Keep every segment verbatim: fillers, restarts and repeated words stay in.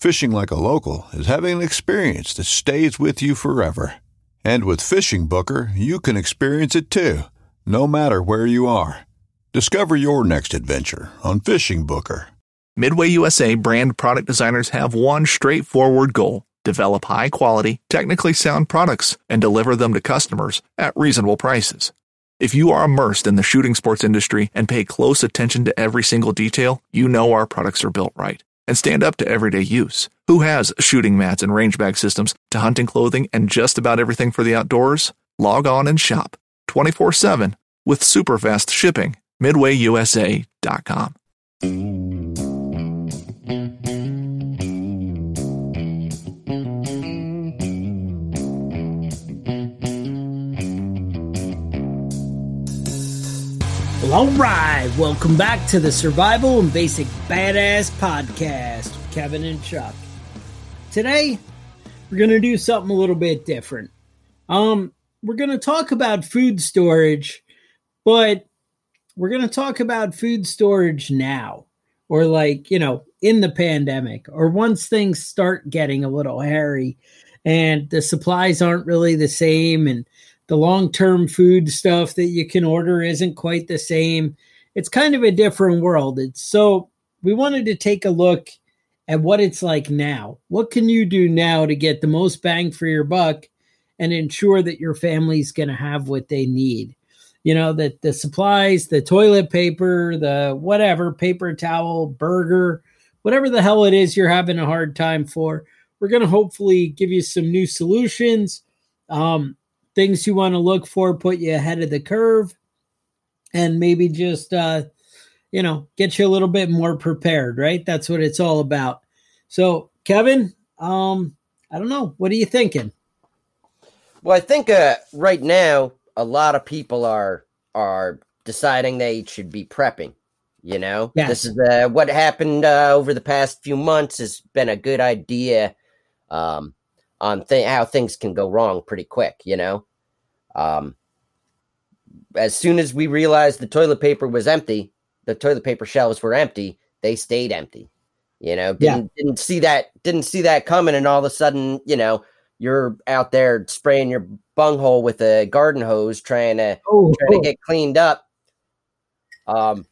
Fishing like a local is having an experience that stays with you forever. And with Fishing Booker, you can experience it too, no matter where you are. Discover your next adventure on Fishing Booker. MidwayUSA brand product designers have one straightforward goal: develop high-quality, technically sound products and deliver them to customers at reasonable prices. If you are immersed in the shooting sports industry and pay close attention to every single detail, you know our products are built right and stand up to everyday use. Who has shooting mats and range bag systems to hunting clothing and just about everything for the outdoors? Log on and shop twenty-four seven with super fast shipping. Midway U S A dot com. Well, all right, welcome back to the Survival and Basic Badass Podcast with Kevin and Chuck. Today, we're going to do something a little bit different. Um, we're going to talk about food storage, but we're going to talk about food storage now, or like, you know, in the pandemic, or once things start getting a little hairy and the supplies aren't really the same and the long-term food stuff that you can order isn't quite the same. It's kind of a different world. It's, so we wanted to take a look at what it's like now. What can you do now to get the most bang for your buck and ensure that your family's going to have what they need? You know, that the supplies, the toilet paper, the whatever, paper towel, burger, whatever the hell it is you're having a hard time for, we're going to hopefully give you some new solutions, um, things you want to look for, put you ahead of the curve, and maybe just, uh, you know, get you a little bit more prepared, right? That's what it's all about. So, Kevin, um, I don't know. What are you thinking? Well, I think uh, right now, a lot of people are are deciding they should be prepping, you know? Yes. This is uh, what happened uh, over the past few months has been a good idea um, on th- how things can go wrong pretty quick, you know? Um, as soon as we realized the toilet paper was empty, the toilet paper shelves were empty, they stayed empty, you know? Didn't, yeah. didn't see that, didn't see that coming, and all of a sudden, you know, you're out there spraying your bunghole with a garden hose trying to oh, trying oh. to get cleaned up. Um,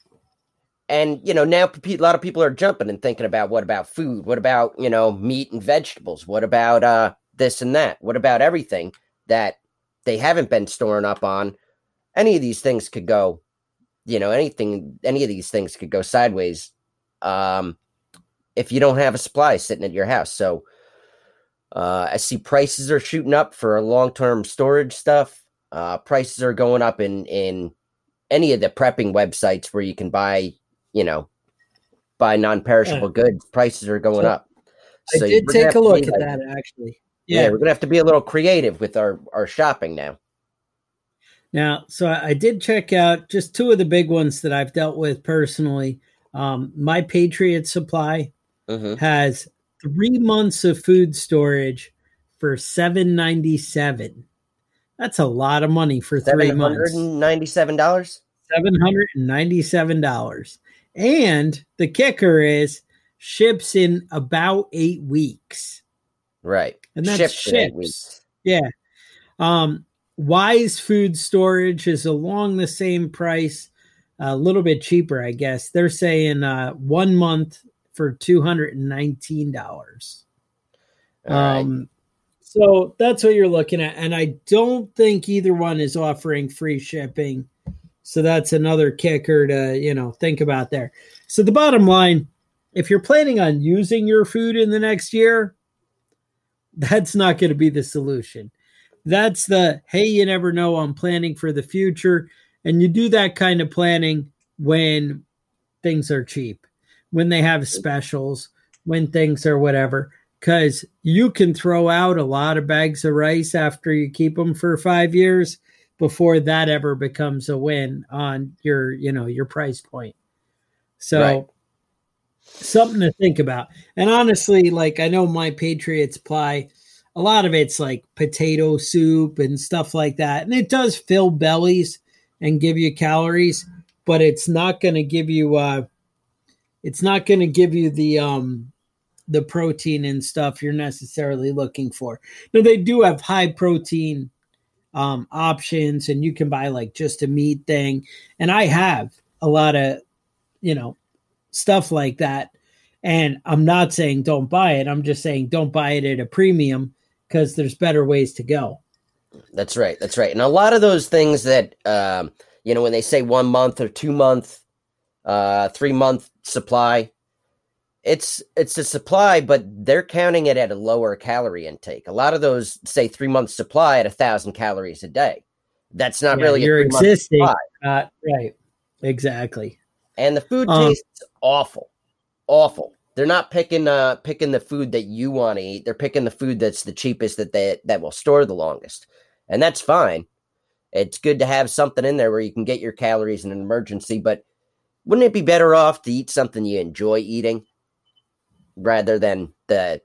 and, you know, now a lot of people are jumping and thinking about what about food? What about, you know, meat and vegetables? What about uh, this and that? What about everything that they haven't been storing up on? Any of these things could go, you know, anything, any of these things could go sideways um, if you don't have a supply sitting at your house. So, Uh, I see prices are shooting up for long-term storage stuff. Uh, prices are going up in, in any of the prepping websites where you can buy, you know, buy non-perishable yeah. goods. Prices are going so, up. So I did take a look at like, that, actually. Yeah. yeah, we're going to have to be a little creative with our, our shopping now. Now, so I did check out just two of the big ones that I've dealt with personally. Um, My Patriot Supply mm-hmm. has three months of food storage for seven ninety-seven. That's a lot of money for three months. seven hundred ninety-seven dollars seven hundred ninety-seven dollars And the kicker is ships in about eight weeks. Right. And that's ships. ships. Eight weeks. Yeah. Um, Wise Food Storage is along the same price, a little bit cheaper, I guess. They're saying uh, one month for two hundred nineteen dollars Um, right. So that's what you're looking at. And I don't think either one is offering free shipping. So that's another kicker to, you know, think about there. So the bottom line, if you're planning on using your food in the next year, that's not going to be the solution. That's the, hey, you never know, I'm planning for the future. And you do that kind of planning when things are cheap, when they have specials, when things are whatever, because you can throw out a lot of bags of rice after you keep them for five years before that ever becomes a win on your, you know, your price point. So right. Something to think about. And honestly, like I know My Patriot Supply, a lot of it's like potato soup and stuff like that. And it does fill bellies and give you calories, but it's not going to give you, uh, it's not going to give you the, um, the protein and stuff you're necessarily looking for. Now they do have high protein, um, options, and you can buy like just a meat thing. And I have a lot of, you know, stuff like that. And I'm not saying don't buy it. I'm just saying don't buy it at a premium, because there's better ways to go. That's right. That's right. And a lot of those things that, um, you know, when they say one month or two month, uh, three month supply, it's, it's a supply, but they're counting it at a lower calorie intake. A lot of those say three month supply at a thousand calories a day. That's not yeah, really your existing. Uh, right. Exactly. And the food um, tastes awful, awful. They're not picking uh, picking the food that you want to eat. They're picking the food that's the cheapest that they that will store the longest. And that's fine. It's good to have something in there where you can get your calories in an emergency, but wouldn't it be better off to eat something you enjoy eating rather than the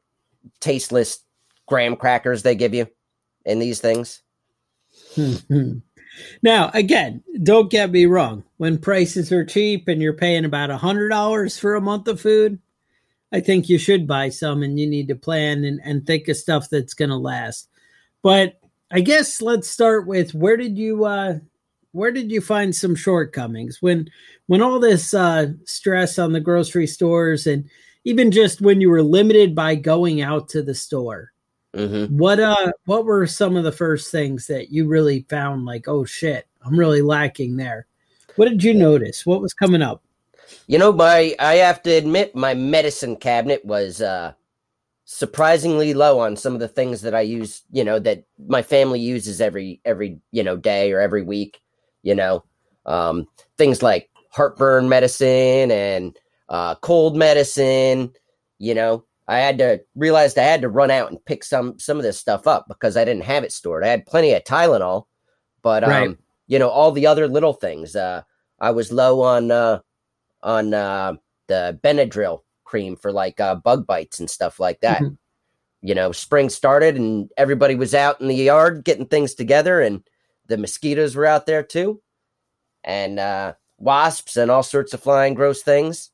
tasteless graham crackers they give you in these things? Now, again, don't get me wrong. When prices are cheap and you're paying about one hundred dollars for a month of food, I think you should buy some, and you need to plan and, and think of stuff that's going to last. But I guess let's start with where did you uh, where did you find some shortcomings when when all this uh, stress on the grocery stores, and even just when you were limited by going out to the store? Mm-hmm. What uh what were some of the first things that you really found like, oh shit, I'm really lacking there? What did you notice? What was coming up? You know, my I have to admit my medicine cabinet was uh, surprisingly low on some of the things that I use, you know, that my family uses every, every you know, day or every week, you know, um, things like heartburn medicine and uh, cold medicine. You know, I had to realize I had to run out and pick some, some of this stuff up because I didn't have it stored. I had plenty of Tylenol, but, um, right. you know, all the other little things. Uh, I was low on... Uh, on uh, the Benadryl cream for like uh, bug bites and stuff like that. Mm-hmm. You know, spring started and everybody was out in the yard getting things together, and the mosquitoes were out there too. And uh, wasps and all sorts of flying gross things.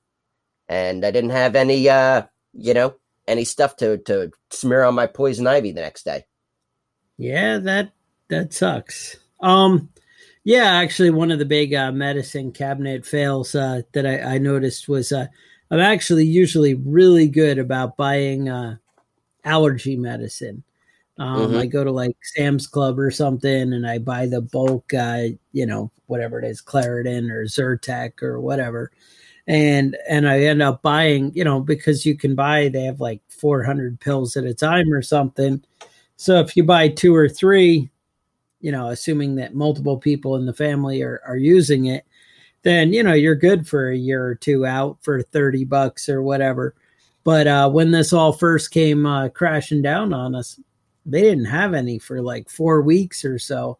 And I didn't have any, uh, you know, any stuff to, to smear on my poison ivy the next day. Yeah, that, that sucks. Um, Yeah, actually, one of the big uh, medicine cabinet fails uh, that I, I noticed was uh, I'm actually usually really good about buying uh, allergy medicine. Um, mm-hmm. I go to like Sam's Club or something, and I buy the bulk, uh, you know, whatever it is, Claritin or Zyrtec or whatever. And and I end up buying, you know, because you can buy, they have like four hundred pills at a time or something. So if you buy two or three, you know, assuming that multiple people in the family are, are using it, then, you know, you're good for a year or two out for thirty bucks or whatever. But uh, when this all first came uh, crashing down on us, they didn't have any for like four weeks or so.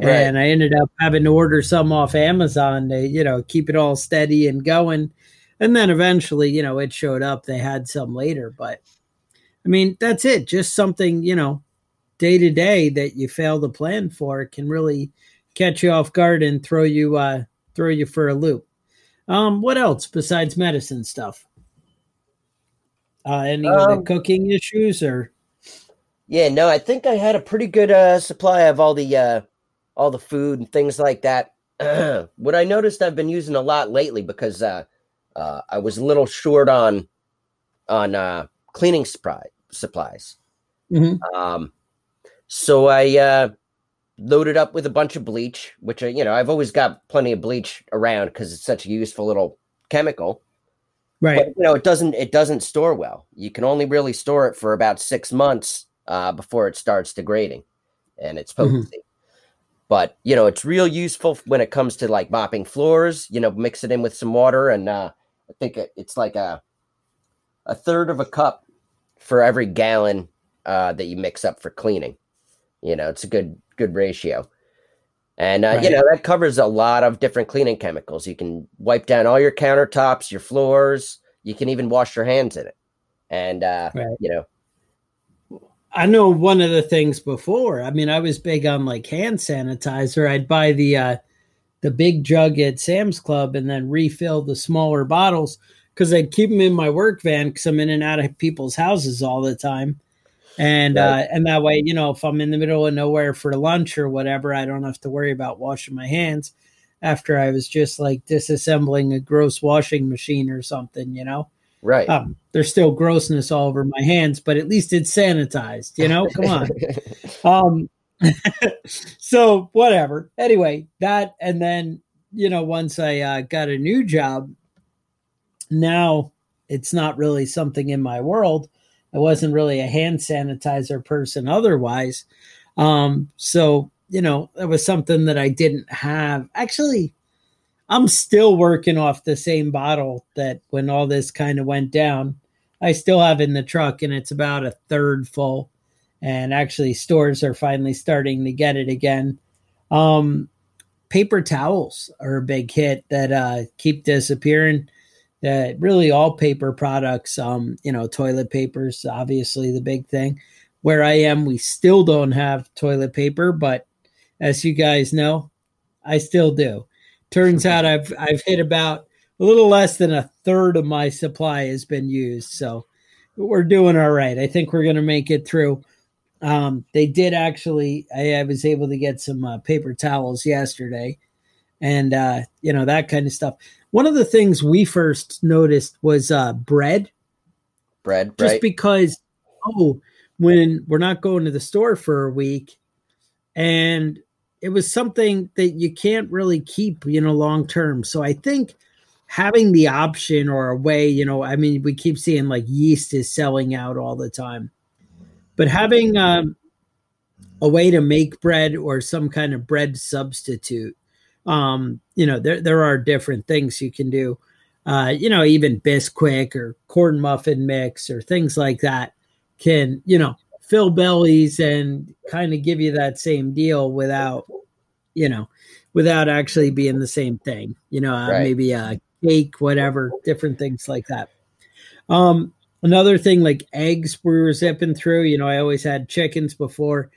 Right. And I ended up having to order some off Amazon to, you know, keep it all steady and going. And then eventually, you know, it showed up. They had some later. But I mean, that's it. Just something, you know, day to day that you fail to plan for can really catch you off guard and throw you uh, throw you for a loop. Um, what else besides medicine stuff? Uh, any um, other cooking issues or? Yeah, no, I think I had a pretty good uh, supply of all the uh, all the food and things like that. What I noticed I've been using a lot lately because uh, uh, I was a little short on on uh, cleaning supply, supplies. Mm-hmm. Um, so I uh, loaded up with a bunch of bleach, which, I, you know, I've always got plenty of bleach around because it's such a useful little chemical. Right. But, you know, it doesn't it doesn't store well. You can only really store it for about six months uh, before it starts degrading and its potency. Mm-hmm. But, you know, it's real useful when it comes to like mopping floors, you know, mix it in with some water. And uh, I think it's like a, a third of a cup for every gallon uh, that you mix up for cleaning. You know, it's a good, good ratio. And, uh, right. you know, that covers a lot of different cleaning chemicals. You can wipe down all your countertops, your floors. You can even wash your hands in it. And, uh, right. you know. I know one of the things before, I mean, I was big on like hand sanitizer. I'd buy the, uh, the big jug at Sam's Club and then refill the smaller bottles because I'd keep them in my work van because I'm in and out of people's houses all the time. And, right. uh, and that way, you know, if I'm in the middle of nowhere for lunch or whatever, I don't have to worry about washing my hands after I was just like disassembling a gross washing machine or something, you know? Right. Um, there's still grossness all over my hands, but at least it's sanitized, you know? Come on. Um, so whatever. Anyway, that, and then, you know, once I uh, got a new job, now it's not really something in my world. I wasn't really a hand sanitizer person otherwise. Um, so, you know, it was something that I didn't have. Actually, I'm still working off the same bottle that when all this kind of went down, I still have in the truck, and it's about a third full. And actually, stores are finally starting to get it again. Um, paper towels are a big hit that uh, keep disappearing. That really all paper products, um, you know, toilet paper's obviously the big thing. Where I am, we still don't have toilet paper, but as you guys know, I still do. Turns out I've I've hit about a little less than a third of my supply has been used. So we're doing all right. I think we're going to make it through. Um, they did actually, I, I was able to get some uh, paper towels yesterday and, uh, you know, that kind of stuff. One of the things we first noticed was uh, bread. Bread, Just right. because, oh, when we're not going to the store for a week and it was something that you can't really keep, you know, long term. So I think having the option or a way, you know, I mean, we keep seeing like yeast is selling out all the time, but having um, a way to make bread or some kind of bread substitute, um, you know, there there are different things you can do, uh, you know, even Bisquick or corn muffin mix or things like that can, you know, fill bellies and kind of give you that same deal without, you know, without actually being the same thing, you know, uh, right. maybe a cake, whatever, different things like that. Um, another thing like eggs we were zipping through, you know, I always had chickens before.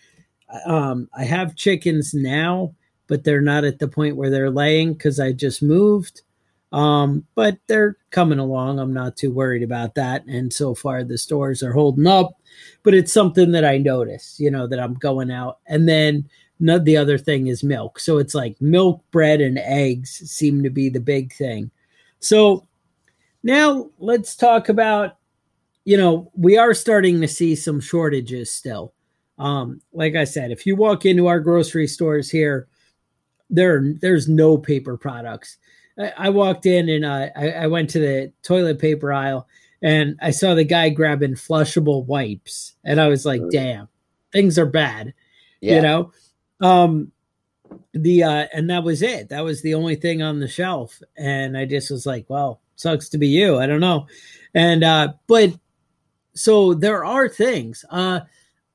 Um, I have chickens now, but they're not at the point where they're laying because I just moved. Um, but they're coming along. I'm not too worried about that. And so far the stores are holding up, but it's something that I notice, you know, that I'm going out. And then no, the other thing is milk. So it's like milk, bread, and eggs seem to be the big thing. So now let's talk about, you know, we are starting to see some shortages still. Um, like I said, if you walk into our grocery stores here, there, there's no paper products. I walked in and uh, I, I went to the toilet paper aisle and I saw the guy grabbing flushable wipes. And I was like, damn, things are bad, yeah. you know? Um, the uh, and that was it. That was the only thing on the shelf. And I just was like, well, sucks to be you. I don't know. And uh, but so there are things. Uh,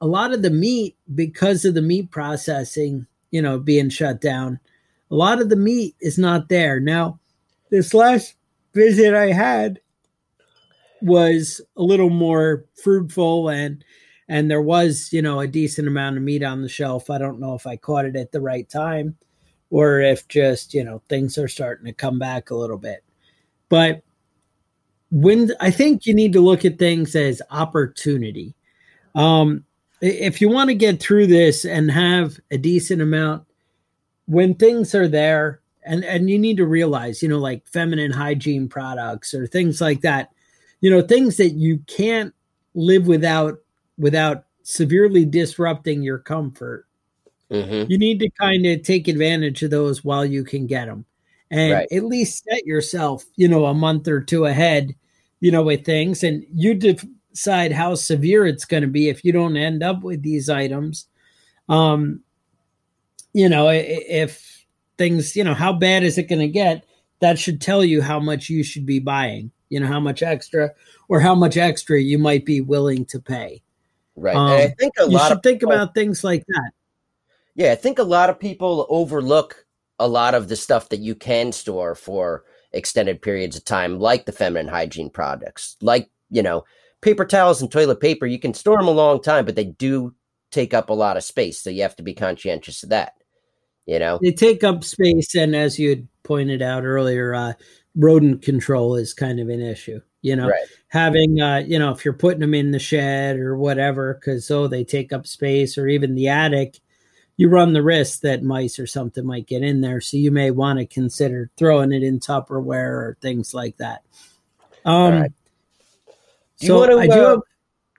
a lot of the meat, because of the meat processing, you know, being shut down, a lot of the meat is not there. Now, this last visit I had was a little more fruitful and And there was, you know, a decent amount of meat on the shelf. I don't know if I caught it at the right time or if just, you know, things are starting to come back a little bit. But when I think you need to look at things as opportunity. Um, if you want to get through this and have a decent amount, when things are there, and, and you need to realize, you know, like feminine hygiene products or things like that, you know, things that you can't live without, without severely disrupting your comfort. Mm-hmm. You need to kind of take advantage of those while you can get them. And right. at least set yourself, you know, a month or two ahead, you know, with things. And you decide how severe it's going to be if you don't end up with these items. Um, you know, if things, you know, how bad is it going to get? That should tell you how much you should be buying, you know, how much extra or how much extra you might be willing to pay. Right. Um, and I think a lot of think people, about things like that. Yeah. I think a lot of people overlook a lot of the stuff that you can store for extended periods of time, like the feminine hygiene products, like, you know, paper towels and toilet paper. You can store them a long time, but they do take up a lot of space. So you have to be conscientious of that. You know, they take up space. And as you had pointed out earlier, uh, rodent control is kind of an issue, you know, right. having, uh, you know, if you're putting them in the shed or whatever, because, oh, they take up space, or even the attic, you run the risk that mice or something might get in there. So you may want to consider throwing it in Tupperware or things like that. Um, right. do so you want to, I do uh, have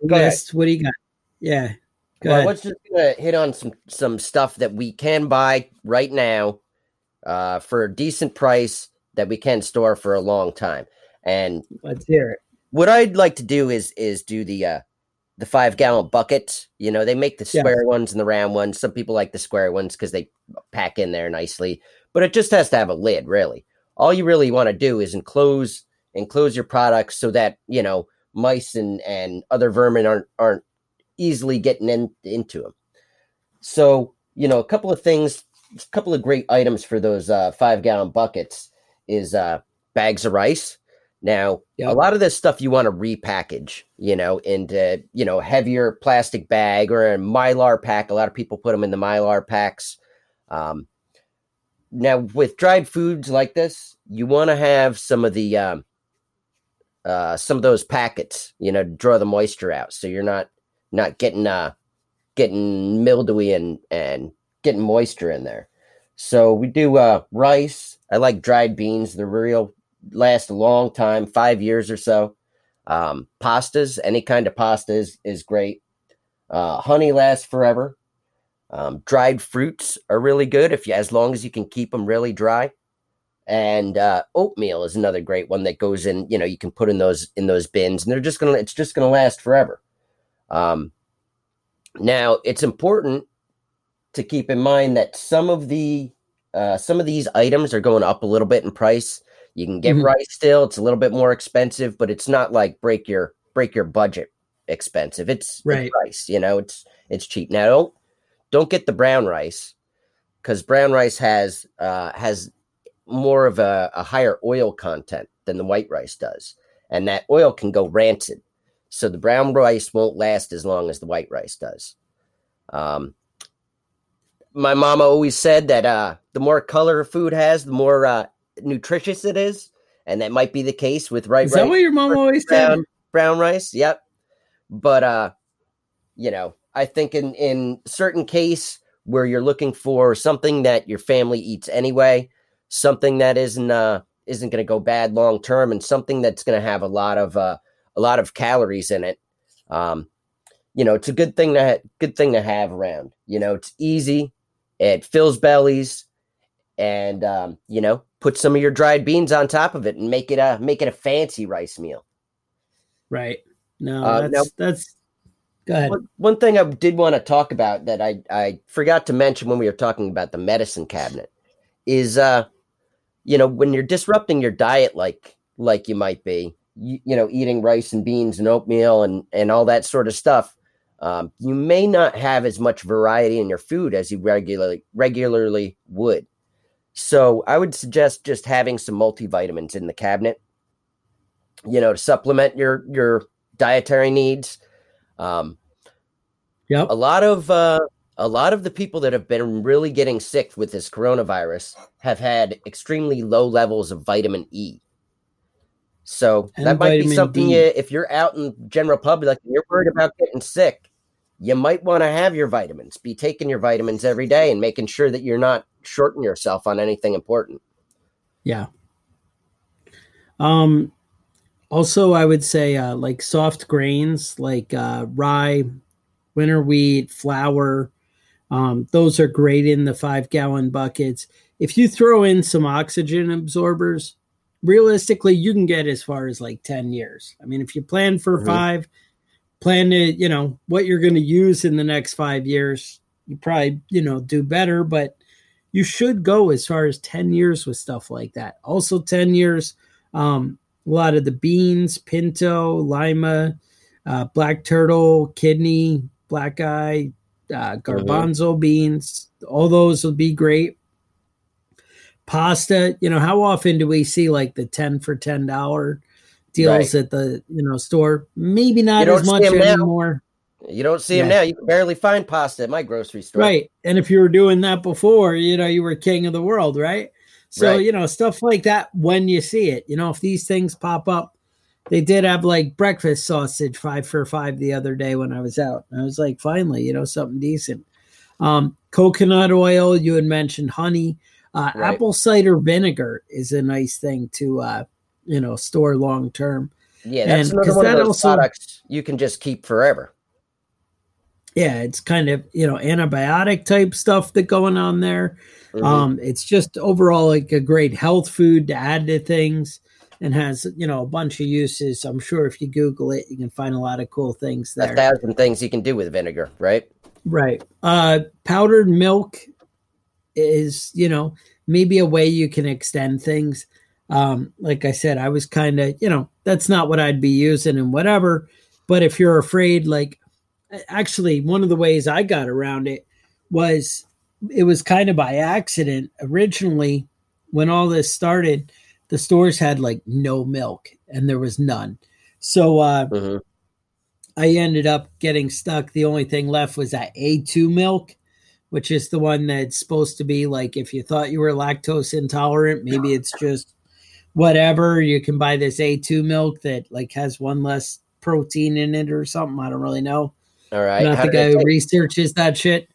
a list. What do you got? Yeah. Go well, let's just gonna hit on some, some stuff that we can buy right now uh, for a decent price that we can store for a long time. And let's hear it. What I'd like to do is, is do the, uh, the five gallon buckets. You know, they make the square yeah. ones and the round ones. Some people like the square ones because they pack in there nicely, but it just has to have a lid. Really, all you really want to do is enclose enclose your products so that, you know, mice and, and other vermin aren't aren't easily getting in, into them. So, you know, a couple of things, a couple of great items for those uh, five gallon buckets is uh, bags of rice. Now, yeah. a lot of this stuff you want to repackage, you know, into, you know, heavier plastic bag or a Mylar pack. A lot of people put them in the Mylar packs. Um, now, with dried foods like this, you want to have some of the, um, uh, some of those packets, you know, to draw the moisture out. So you're not, not getting, uh, getting mildewy and, and getting moisture in there. So we do uh, rice. I like dried beans. They're real. Last a long time, five years or so. Um, pastas, any kind of pasta is, is great. Uh, honey lasts forever. Um, dried fruits are really good if you, as long as you can keep them really dry. And uh, oatmeal is another great one that goes in. You know, you can put in those in those bins, and they're just gonna. It's just gonna last forever. Um, now it's important to keep in mind that some of the uh, some of these items are going up a little bit in price. You can get mm-hmm. rice still. It's a little bit more expensive, but it's not like break your break your budget expensive. It's, right. it's rice, you know, it's it's cheap. Now don't don't get the brown rice, because brown rice has uh, has more of a, a higher oil content than the white rice does, and that oil can go rancid. So the brown rice won't last as long as the white rice does. Um, my mama always said that uh, the more color food has, the more uh, nutritious it is, and that might be the case with right is rice. That what your mom always brown, said? Brown rice, yep. But uh, you know, I think in in certain case where you're looking for something that your family eats anyway, something that isn't uh isn't going to go bad long term, and something that's going to have a lot of uh a lot of calories in it. Um, you know, it's a good thing to ha- good thing to have around. You know, it's easy, it fills bellies, and um, you know. Put some of your dried beans on top of it and make it a make it a fancy rice meal. Right. No, uh, that's, now, that's go ahead. One, one thing I did want to talk about that I, I forgot to mention when we were talking about the medicine cabinet is, uh, you know, when you're disrupting your diet like like you might be, you, you know, eating rice and beans and oatmeal and, and all that sort of stuff, um, you may not have as much variety in your food as you regularly regularly would. So I would suggest just having some multivitamins in the cabinet, you know, to supplement your, your dietary needs. Um, Yep. A lot of uh, a lot of the people that have been really getting sick with this coronavirus have had extremely low levels of vitamin E. So and that might be something you, if you're out in general public and you're worried about getting sick, you might want to have your vitamins, be taking your vitamins every day and making sure that you're not shorting yourself on anything important. Yeah. Um, also, I would say uh, like soft grains like uh, rye, winter wheat, flour. Um, those are great in the five-gallon buckets. If you throw in some oxygen absorbers, realistically, you can get as far as like ten years. I mean, if you plan for mm-hmm. five, plan to, you know, what you're going to use in the next five years, you probably, you know, do better, but you should go as far as ten years with stuff like that. Also ten years, um, a lot of the beans, pinto, lima, uh, black turtle, kidney, black eye, uh, garbanzo mm-hmm. beans, all those will be great. Pasta, you know, how often do we see like the ten for ten dollar deals right. at the, you know, store? Maybe not as much anymore. You don't see them yeah. now. You can barely find pasta at my grocery store. Right. And if you were doing that before, you know, you were king of the world, right? So, right. you know, stuff like that when you see it, you know, if these things pop up, they did have like breakfast sausage five for five the other day when I was out. I was like, finally, you know, something decent. Um, coconut oil, you had mentioned honey. Uh, right. Apple cider vinegar is a nice thing to, uh, you know, store long term. Yeah, that's and, another one that of those also, products you can just keep forever. Yeah, it's kind of, you know, antibiotic type stuff that's going on there. Mm-hmm. Um, it's just overall like a great health food to add to things and has, you know, a bunch of uses. I'm sure if you Google it, you can find a lot of cool things there. A thousand things you can do with vinegar, right? Right. Uh, powdered milk is, you know, maybe a way you can extend things. Um, like I said, I was kind of, you know, that's not what I'd be using and whatever. But if you're afraid, like, actually, one of the ways I got around it was it was kind of by accident. Originally, when all this started, the stores had like no milk and there was none. So uh, mm-hmm. I ended up getting stuck. The only thing left was that A two milk, which is the one that's supposed to be like, if you thought you were lactose intolerant, maybe it's just whatever. You can buy this A two milk that like has one less protein in it or something. I don't really know. All right. Not the guy who researches that shit.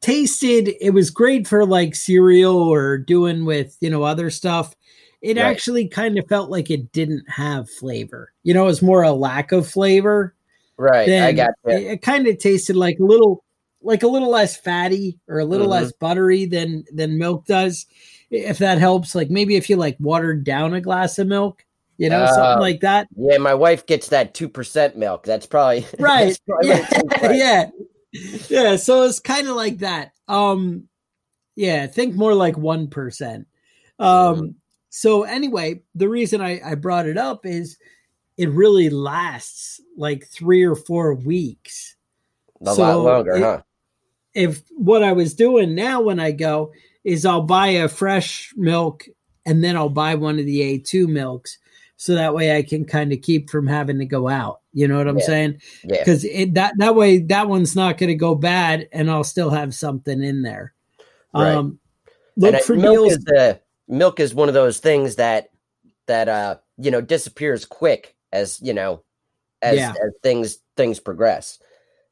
Tasted. It was great for like cereal or doing with, you know, other stuff. It right. actually kind of felt like it didn't have flavor. You know, it was more a lack of flavor. Right. I got that. It, it kind of tasted like a little... like a little less fatty or a little mm-hmm. less buttery than, than milk does. If that helps, like maybe if you like watered down a glass of milk, you know, uh, something like that. Yeah. My wife gets that two percent milk. That's probably right. That's probably yeah. yeah. Yeah. So it's kind of like that. Um, yeah. Think more like one percent. Um, mm-hmm. So anyway, the reason I, I brought it up is it really lasts like three or four weeks. A so lot longer, it, huh? If what I was doing now when I go is I'll buy a fresh milk and then I'll buy one of the A two milks. So that way I can kind of keep from having to go out. You know what I'm yeah. saying? Yeah. Because that, that way that one's not going to go bad and I'll still have something in there. Right. Um, look and for milk meals. Is the, milk is one of those things that, that uh you know, disappears quick as, you know, as, yeah. as things things progress.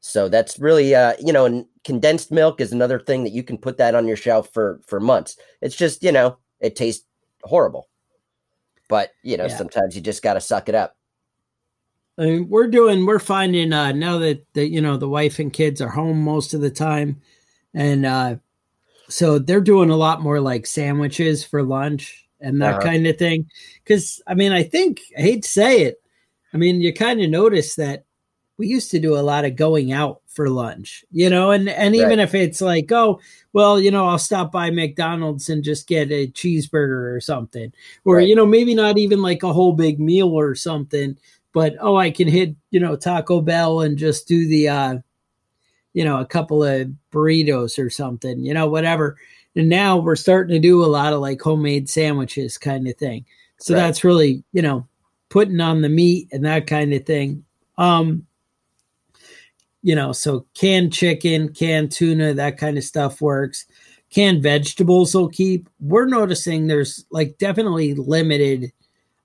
So that's really, uh, you know, and condensed milk is another thing that you can put that on your shelf for, for months. It's just, you know, it tastes horrible, but you know, yeah. sometimes you just got to suck it up. I mean, we're doing, we're finding, uh, now that the, you know, the wife and kids are home most of the time. And, uh, so they're doing a lot more like sandwiches for lunch and that uh-huh. kind of thing. Cause I mean, I think I hate to say it. I mean, you kind of notice that, we used to do a lot of going out for lunch, you know, and, and even right. if it's like, oh, well, you know, I'll stop by McDonald's and just get a cheeseburger or something, or, right. you know, maybe not even like a whole big meal or something, but, oh, I can hit, you know, Taco Bell and just do the, uh, you know, a couple of burritos or something, you know, whatever. And now we're starting to do a lot of like homemade sandwiches kind of thing. So right. that's really, you know, putting on the meat and that kind of thing. Um, you know, so canned chicken, canned tuna, that kind of stuff works. Canned vegetables will keep. We're noticing there's like definitely limited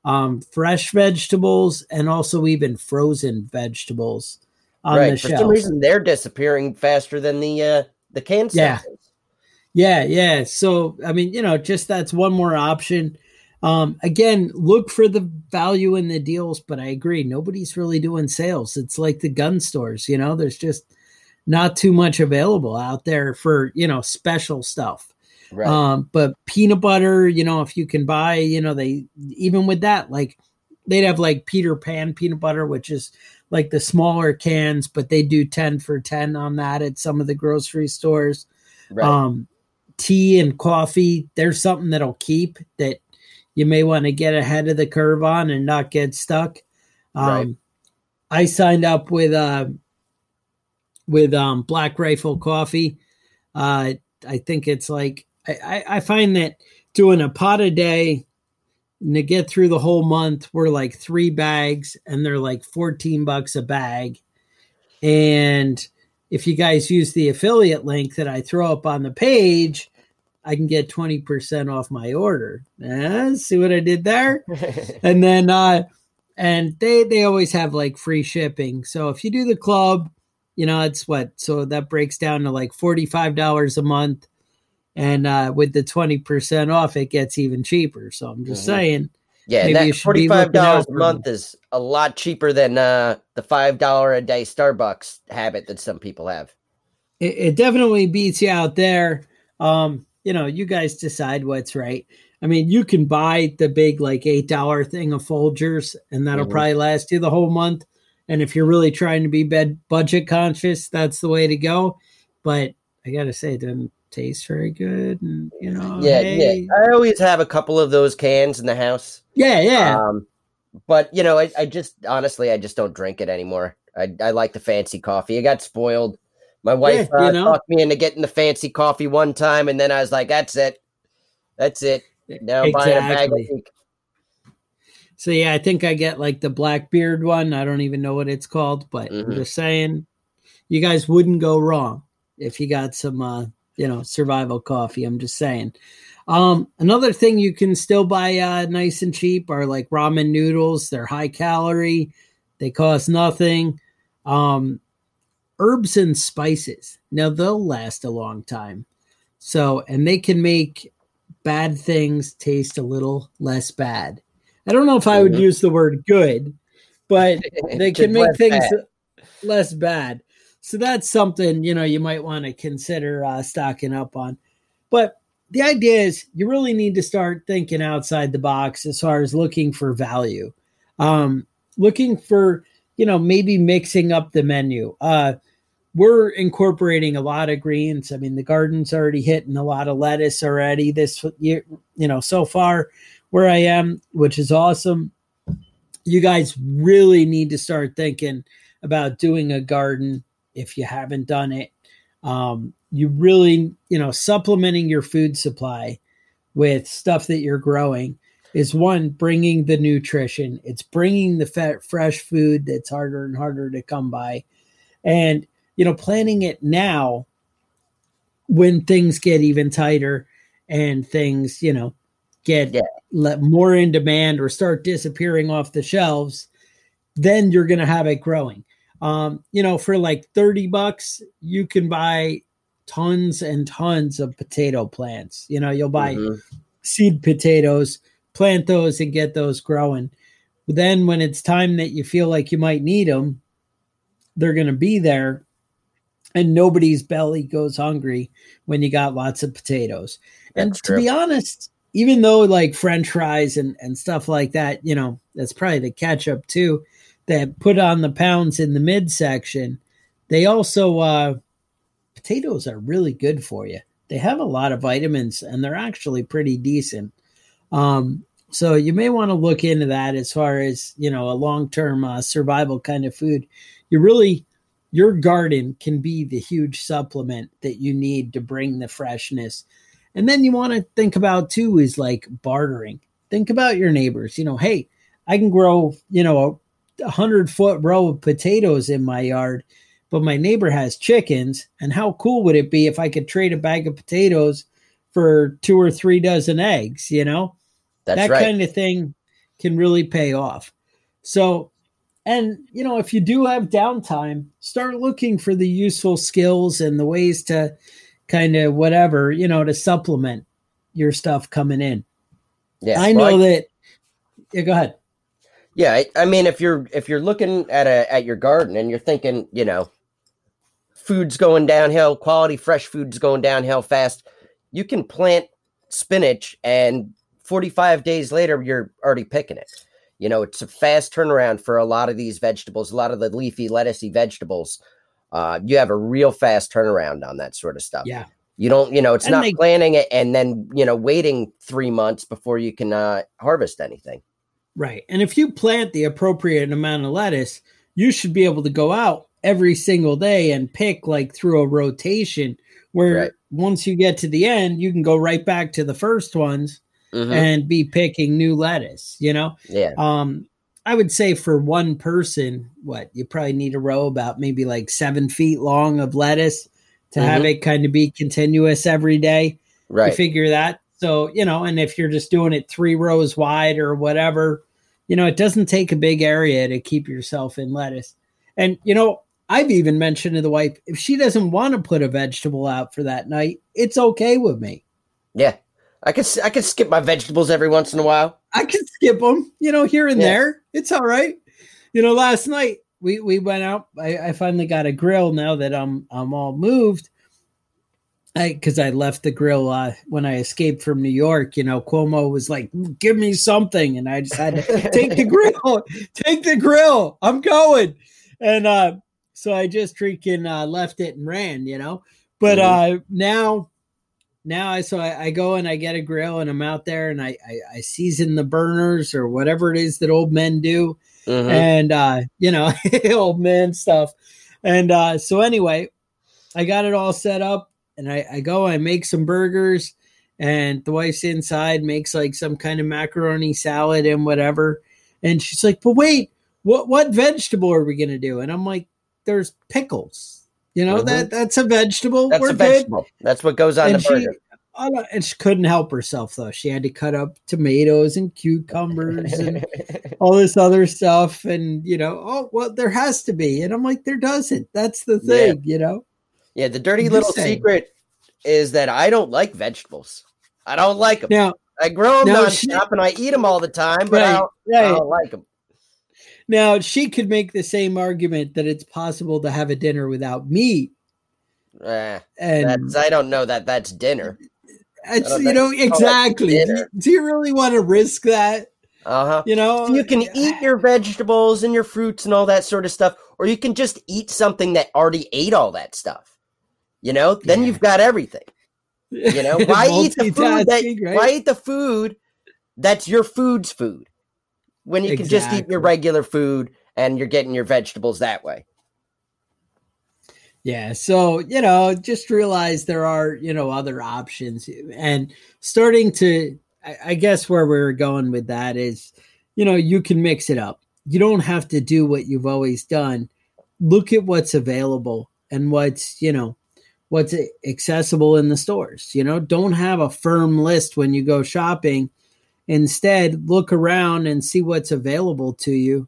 um, fresh vegetables and also even frozen vegetables on right. the shelf. For some reason, they're disappearing faster than the uh, the canned yeah. stuff. Yeah, yeah. So, I mean, you know, just that's one more option. Um, again, look for the value in the deals, but I agree. Nobody's really doing sales. It's like the gun stores, you know, there's just not too much available out there for, you know, special stuff. Right. Um, but peanut butter, you know, if you can buy, you know, they, even with that, like they'd have like Peter Pan peanut butter, which is like the smaller cans, but they do ten for ten on that at some of the grocery stores. Right. Um, tea and coffee, there's something that'll keep that you may want to get ahead of the curve on and not get stuck. Um, right. I signed up with uh, with um, Black Rifle Coffee. Uh, I think it's like I, I find that doing a pot a day and to get through the whole month, we're like three bags and they're like fourteen bucks a bag. And if you guys use the affiliate link that I throw up on the page, I can get twenty percent off my order. Eh, see what I did there? and then, uh, and they, they always have like free shipping. So if you do the club, you know, it's what, so that breaks down to like forty-five dollars a month. And, uh, with the twenty percent off, it gets even cheaper. So I'm just mm-hmm. saying, yeah, maybe that you should forty-five dollars a month me. Is a lot cheaper than, uh, the five dollars a day Starbucks habit that some people have. It, it definitely beats you out there. Um, You know, you guys decide what's right. I mean, you can buy the big, like, eight dollars thing of Folgers, and that'll mm-hmm. probably last you the whole month. And if you're really trying to be bed budget conscious, that's the way to go. But I got to say, it doesn't taste very good. And, you know, yeah, hey. yeah. I always have a couple of those cans in the house. Yeah, yeah. Um, but, you know, I, I just, honestly, I just don't drink it anymore. I, I like the fancy coffee. It got spoiled. My wife yeah, uh, talked me into getting the fancy coffee one time, and then I was like, that's it. That's it. Now exactly. buying a bag a week. So, yeah, I think I get, like, the Blackbeard one. I don't even know what it's called, but mm-hmm. I'm just saying you guys wouldn't go wrong if you got some, uh, you know, survival coffee. I'm just saying. Um, another thing you can still buy uh, nice and cheap are, like, ramen noodles. They're high-calorie. They cost nothing. Um Herbs and spices. Now they'll last a long time. So, and they can make bad things taste a little less bad. I don't know if I would use the word good, but they can make things less bad. So that's something, you know, you might want to consider uh, stocking up on. But the idea is you really need to start thinking outside the box as far as looking for value, um, looking for, you know, maybe mixing up the menu. Uh, We're incorporating a lot of greens. I mean, the garden's already hitting a lot of lettuce already this year, you know, so far where I am, which is awesome. You guys really need to start thinking about doing a garden if you haven't done it. Um, you really, you know, supplementing your food supply with stuff that you're growing is one, bringing the nutrition. It's bringing the fat, fresh food that's harder and harder to come by. And you know, planning it now when things get even tighter and things, you know, get yeah. let more in demand or start disappearing off the shelves, then you're going to have it growing. Um, you know, for like thirty bucks, you can buy tons and tons of potato plants. You know, you'll buy mm-hmm. seed potatoes, plant those and get those growing. Then when it's time that you feel like you might need them, they're going to be there. And nobody's belly goes hungry when you got lots of potatoes. That's and to true. be honest, even though like French fries and, and stuff like that, you know, that's probably the ketchup too, that put on the pounds in the midsection. They also, uh, potatoes are really good for you. They have a lot of vitamins and they're actually pretty decent. Um, so you may want to look into that as far as, you know, a long-term uh, survival kind of food. You really... Your garden can be the huge supplement that you need to bring the freshness. And then you want to think about too is like bartering. Think about your neighbors. You know, hey, I can grow, you know, a hundred foot row of potatoes in my yard, but my neighbor has chickens, and how cool would it be if I could trade a bag of potatoes for two or three dozen eggs, you know? That's that right. kind of thing can really pay off. So, and, you know, if you do have downtime, start looking for the useful skills and the ways to kind of whatever, you know, to supplement your stuff coming in. Yes, I know well, I, that. Yeah, go ahead. Yeah, I, I mean, if you're if you're looking at a at your garden and you're thinking, you know, food's going downhill, quality fresh food's going downhill fast, you can plant spinach and forty-five days later you're already picking it. You know, it's a fast turnaround for a lot of these vegetables, a lot of the leafy, lettucey vegetables. Uh, you have a real fast turnaround on that sort of stuff. Yeah. You don't, you know, it's and not they, planning it and then, you know, waiting three months before you can uh, harvest anything. Right. And if you plant the appropriate amount of lettuce, you should be able to go out every single day and pick like through a rotation where right. once you get to the end, you can go right back to the first ones mm-hmm. and be picking new lettuce, you know? Yeah. Um, I would say for one person, what, you probably need a row about maybe like seven feet long of lettuce to mm-hmm. have it kind of be continuous every day. Right. You figure that. So, you know, and if you're just doing it three rows wide or whatever, you know, it doesn't take a big area to keep yourself in lettuce. And, you know, I've even mentioned to the wife, if she doesn't want to put a vegetable out for that night, it's okay with me. Yeah. I could, I could skip my vegetables every once in a while. I could skip them, you know, here and yeah. there. It's all right. You know, last night we, we went out. I, I finally got a grill now that I'm I'm all moved. I, cause I left the grill uh, when I escaped from New York, you know, Cuomo was like, give me something. And I just had to take the grill, take the grill. I'm going. And uh, so I just freaking uh, left it and ran, you know, but mm-hmm. uh, now, now I, so I, I go and I get a grill and I'm out there and I, I, I season the burners or whatever it is that old men do. Mm-hmm. And uh, you know, old man stuff. And uh, so anyway, I got it all set up. And I, I go, I make some burgers and the wife's inside makes like some kind of macaroni salad and whatever. And she's like, but wait, what, what vegetable are we going to do? And I'm like, there's pickles, you know, mm-hmm. that that's a vegetable. That's We're a vegetable. Good. That's what goes on and the she, burger. And she couldn't help herself though. She had to cut up tomatoes and cucumbers and all this other stuff. And you know, oh, well there has to be. And I'm like, there doesn't, that's the thing, yeah. you know? Yeah, the dirty little secret is that I don't like vegetables. I don't like them. Now, I grow them nonstop and I eat them all the time, but right, I, don't, right. I don't like them. Now, she could make the same argument that it's possible to have a dinner without meat. Eh, and that's, I don't know that that's dinner. It's, you know, exactly. Do, do you really want to risk that? Uh-huh. You know, so you can eat your vegetables and your fruits and all that sort of stuff, or you can just eat something that already ate all that stuff. You know, then yeah. you've got everything. You know, why eat the food that, right? why eat the food that's your food's food when you exactly. can just eat your regular food and you're getting your vegetables that way? Yeah. So, you know, just realize there are, you know, other options and starting to, I, I guess where we're going with that is, you know, you can mix it up. You don't have to do what you've always done. Look at what's available and what's, you know, what's accessible in the stores. You know, don't have a firm list when you go shopping. Instead, look around and see what's available to you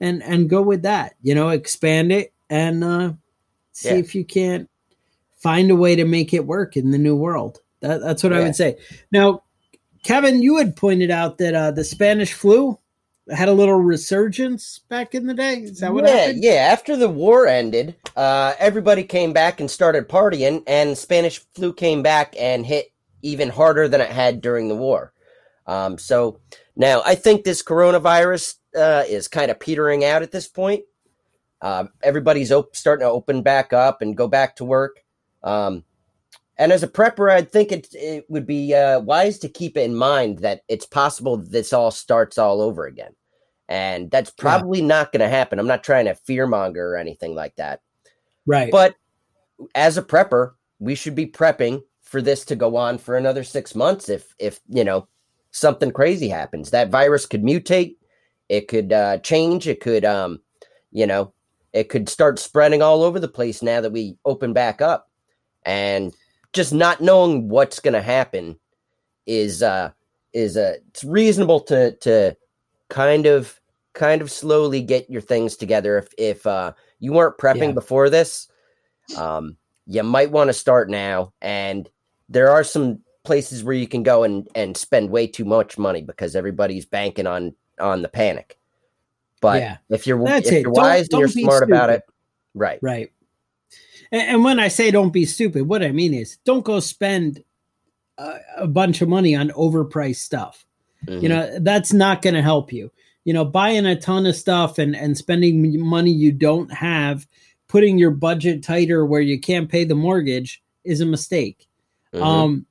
and, and go with that, you know, expand it and uh, see yeah. if you can't find a way to make it work in the new world. That, that's what yeah. I would say. Now, Kevin, you had pointed out that uh, the Spanish flu had a little resurgence back in the day. Is that what yeah, happened? Yeah, after the war ended, uh, everybody came back and started partying, and Spanish flu came back and hit even harder than it had during the war. Um, so now I think this coronavirus uh, is kind of petering out at this point. Uh, everybody's op- starting to open back up and go back to work. Um, and as a prepper, I think it, it would be uh, wise to keep in mind that it's possible this all starts all over again. And that's probably yeah. not going to happen. I'm not trying to fearmonger or anything like that. Right. But as a prepper, we should be prepping for this to go on for another six months. If, if you know, something crazy happens, that virus could mutate. It could uh, change. It could, um, you know, It could start spreading all over the place now that we open back up. And just not knowing what's going to happen is uh, is uh, it's reasonable to to kind of kind of slowly get your things together. If if uh, you weren't prepping yeah. before this, um, you might want to start now. And there are some places where you can go and, and spend way too much money because everybody's banking on on the panic. But yeah. if you're That's if you're wise don't, and don't you're smart stupid. about it, right, right. And when I say don't be stupid, what I mean is don't go spend a, a bunch of money on overpriced stuff. Mm-hmm. You know, that's not going to help you. You know, buying a ton of stuff and, and spending money you don't have, putting your budget tighter where you can't pay the mortgage is a mistake. Mm-hmm. Um,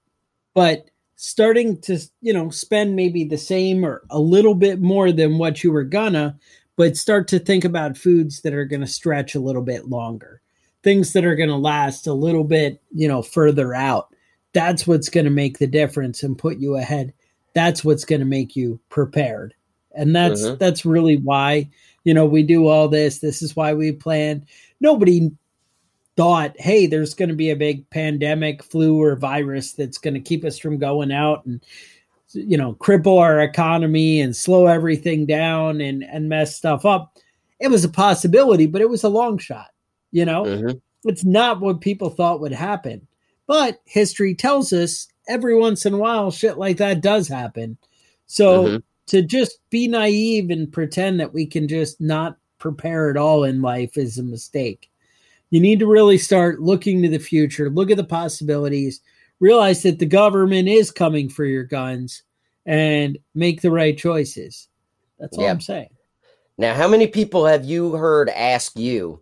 but starting to, you know, spend maybe the same or a little bit more than what you were gonna, but start to think about foods that are going to stretch a little bit longer. Things that are going to last a little bit, you know, further out. That's what's going to make the difference and put you ahead. That's what's going to make you prepared. And that's mm-hmm. that's really why, you know, we do all this. This is why we planned. Nobody thought, hey, there's going to be a big pandemic, flu or virus that's going to keep us from going out and, you know, cripple our economy and slow everything down and, and mess stuff up. It was a possibility, but it was a long shot. You know, mm-hmm. it's not what people thought would happen, but history tells us every once in a while, shit like that does happen. So mm-hmm. to just be naive and pretend that we can just not prepare at all in life is a mistake. You need to really start looking to the future, look at the possibilities, realize that the government is coming for your guns and make the right choices. That's all yeah. I'm saying. Now, how many people have you heard ask you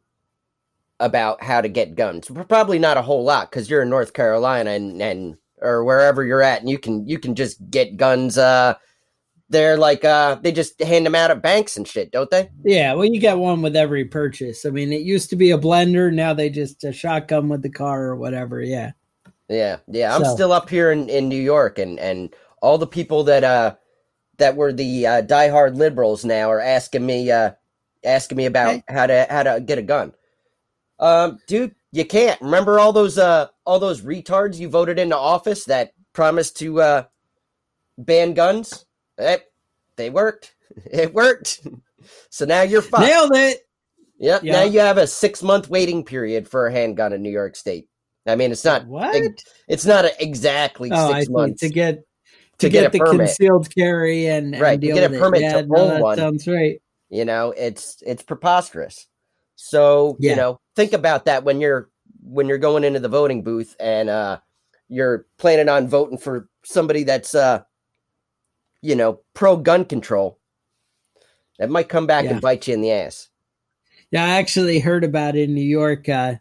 about how to get guns? Probably not a whole lot, because you're in North Carolina and, and or wherever you're at, and you can you can just get guns. Uh, they're like uh, they just hand them out at banks and shit, don't they? Yeah, well, you get one with every purchase. I mean, it used to be a blender, now they just a shotgun with the car or whatever. Yeah, yeah, yeah. I'm so. still up here in, in New York, and, and all the people that uh that were the uh, diehard liberals now are asking me uh asking me about hey. how to how to get a gun. Um, dude, you can't. Remember all those uh all those retards you voted into office that promised to uh ban guns? Eh, they worked. It worked. So now you're fucked. Nailed it. Yep. Yeah. Now you have a six month waiting period for a handgun in New York State. I mean, it's not what it, it's not a, exactly oh, six I months to get to, to get, get the permit. Concealed carry and, and right deal to get a permit it. to yeah, own no, one. Sounds right. You know, it's it's preposterous. So yeah. you know, think about that when you're when you're going into the voting booth and uh, you're planning on voting for somebody that's uh, you know, pro gun control. That might come back yeah. and bite you in the ass. Yeah, I actually heard about it in New York. Uh,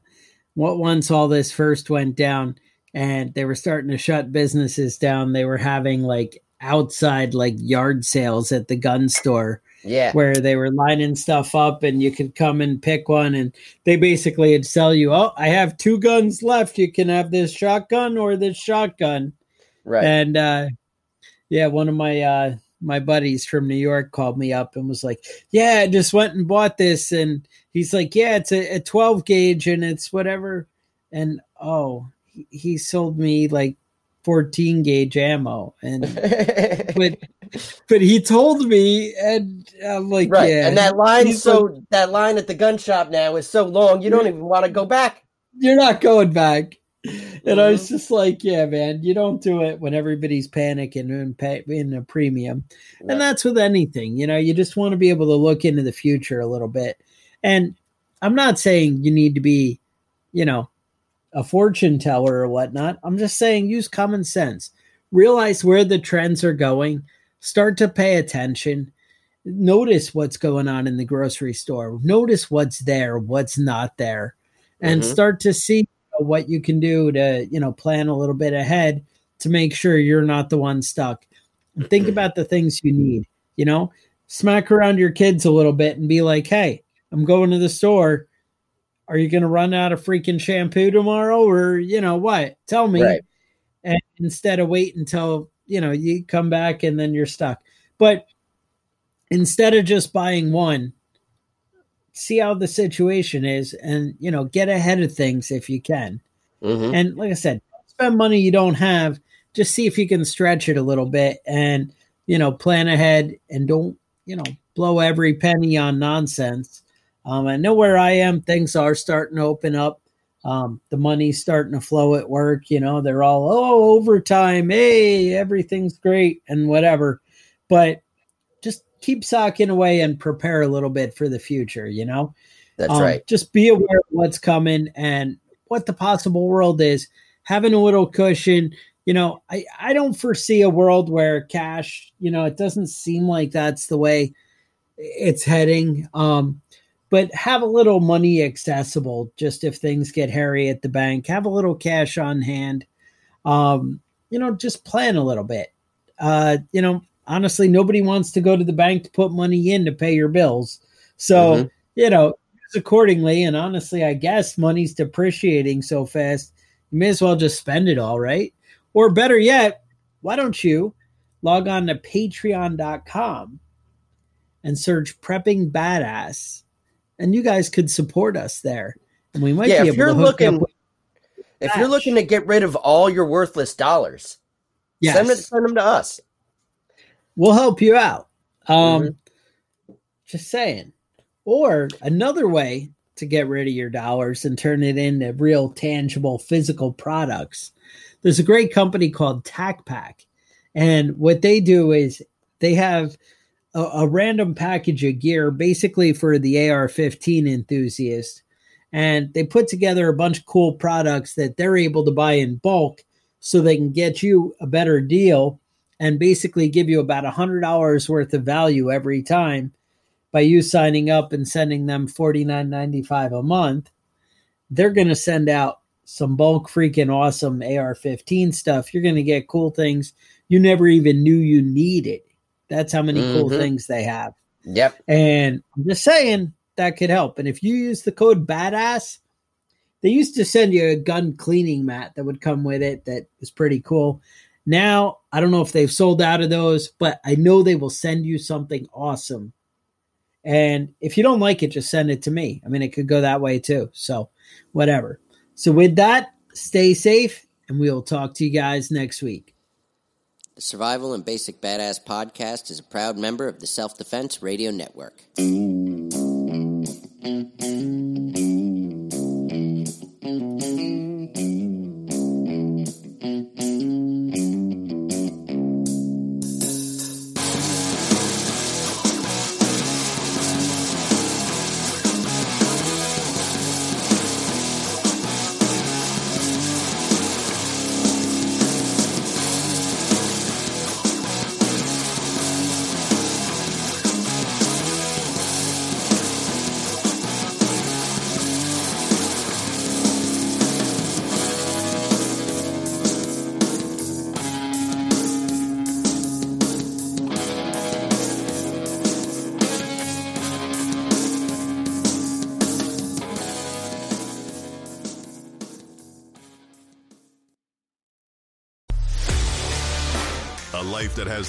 what once all this first went down, and they were starting to shut businesses down. They were having like outside like yard sales at the gun store. Yeah, where they were lining stuff up and you could come and pick one, and they basically would sell you, oh, I have two guns left. You can have this shotgun or this shotgun. Right. And uh, yeah, one of my uh, my buddies from New York called me up and was like, yeah, I just went and bought this. And he's like, yeah, it's a, a twelve gauge and it's whatever. And oh, he, he sold me like fourteen gauge ammo. And but but he told me, and I'm like, right. yeah. And that line, He's so like, that line at the gun shop now is so long, you don't even want to go back. You're not going back. Mm-hmm. And I was just like, yeah, man, you don't do it when everybody's panicking and paying a premium. Right. And that's with anything, you know, you just want to be able to look into the future a little bit. And I'm not saying you need to be, you know, a fortune teller or whatnot. I'm just saying, use common sense. Realize where the trends are going. Start to pay attention. Notice what's going on in the grocery store. Notice what's there, what's not there, and mm-hmm. start to see what you can do to, you know, plan a little bit ahead to make sure you're not the one stuck. And think about the things you need, you know, smack around your kids a little bit and be like, hey, I'm going to the store. Are you going to run out of freaking shampoo tomorrow? Or, you know, what? Tell me. Right. And instead of wait until, you know, you come back and then you're stuck. But instead of just buying one, see how the situation is and, you know, get ahead of things if you can. Mm-hmm. And like I said, don't spend money you don't have. Just see if you can stretch it a little bit and, you know, plan ahead and don't, you know, blow every penny on nonsense. Um, I know where I am, things are starting to open up. Um, the money's starting to flow at work. You know, they're all, oh, overtime. Hey, everything's great and whatever. But just keep socking away and prepare a little bit for the future, you know? That's um, right. Just be aware of what's coming and what the possible world is. Having a little cushion. You know, I, I don't foresee a world where cash, you know, it doesn't seem like that's the way it's heading. Um, but have a little money accessible just if things get hairy at the bank. Have a little cash on hand. Um, you know, just plan a little bit. Uh, you know, honestly, nobody wants to go to the bank to put money in to pay your bills. So, mm-hmm. you know, accordingly. And honestly, I guess money's depreciating so fast. You may as well just spend it all, right? Or better yet, why don't you log on to patreon dot com and search Prepping Badass, and you guys could support us there. And we might yeah, be if able you're to hook looking, up with If cash. You're looking to get rid of all your worthless dollars, yes. send, them, send them to us. We'll help you out. Um, mm-hmm. Just saying. Or another way to get rid of your dollars and turn it into real, tangible, physical products. There's a great company called TacPack, and what they do is they have a, a random package of gear basically for the A R fifteen enthusiast, and they put together a bunch of cool products that they're able to buy in bulk so they can get you a better deal and basically give you about one hundred dollars worth of value every time by you signing up and sending them forty-nine ninety-five a month. They're going to send out some bulk freaking awesome A R fifteen stuff. You're going to get cool things you never even knew you needed. That's how many mm-hmm. cool things they have. Yep. And I'm just saying that could help. And if you use the code BADASS, they used to send you a gun cleaning mat that would come with it. That was pretty cool. Now, I don't know if they've sold out of those, but I know they will send you something awesome. And if you don't like it, just send it to me. I mean, it could go that way too. So whatever. So with that, stay safe, and we'll talk to you guys next week. The Survival and Basic Badass Podcast is a proud member of the Self Defense Radio Network. That has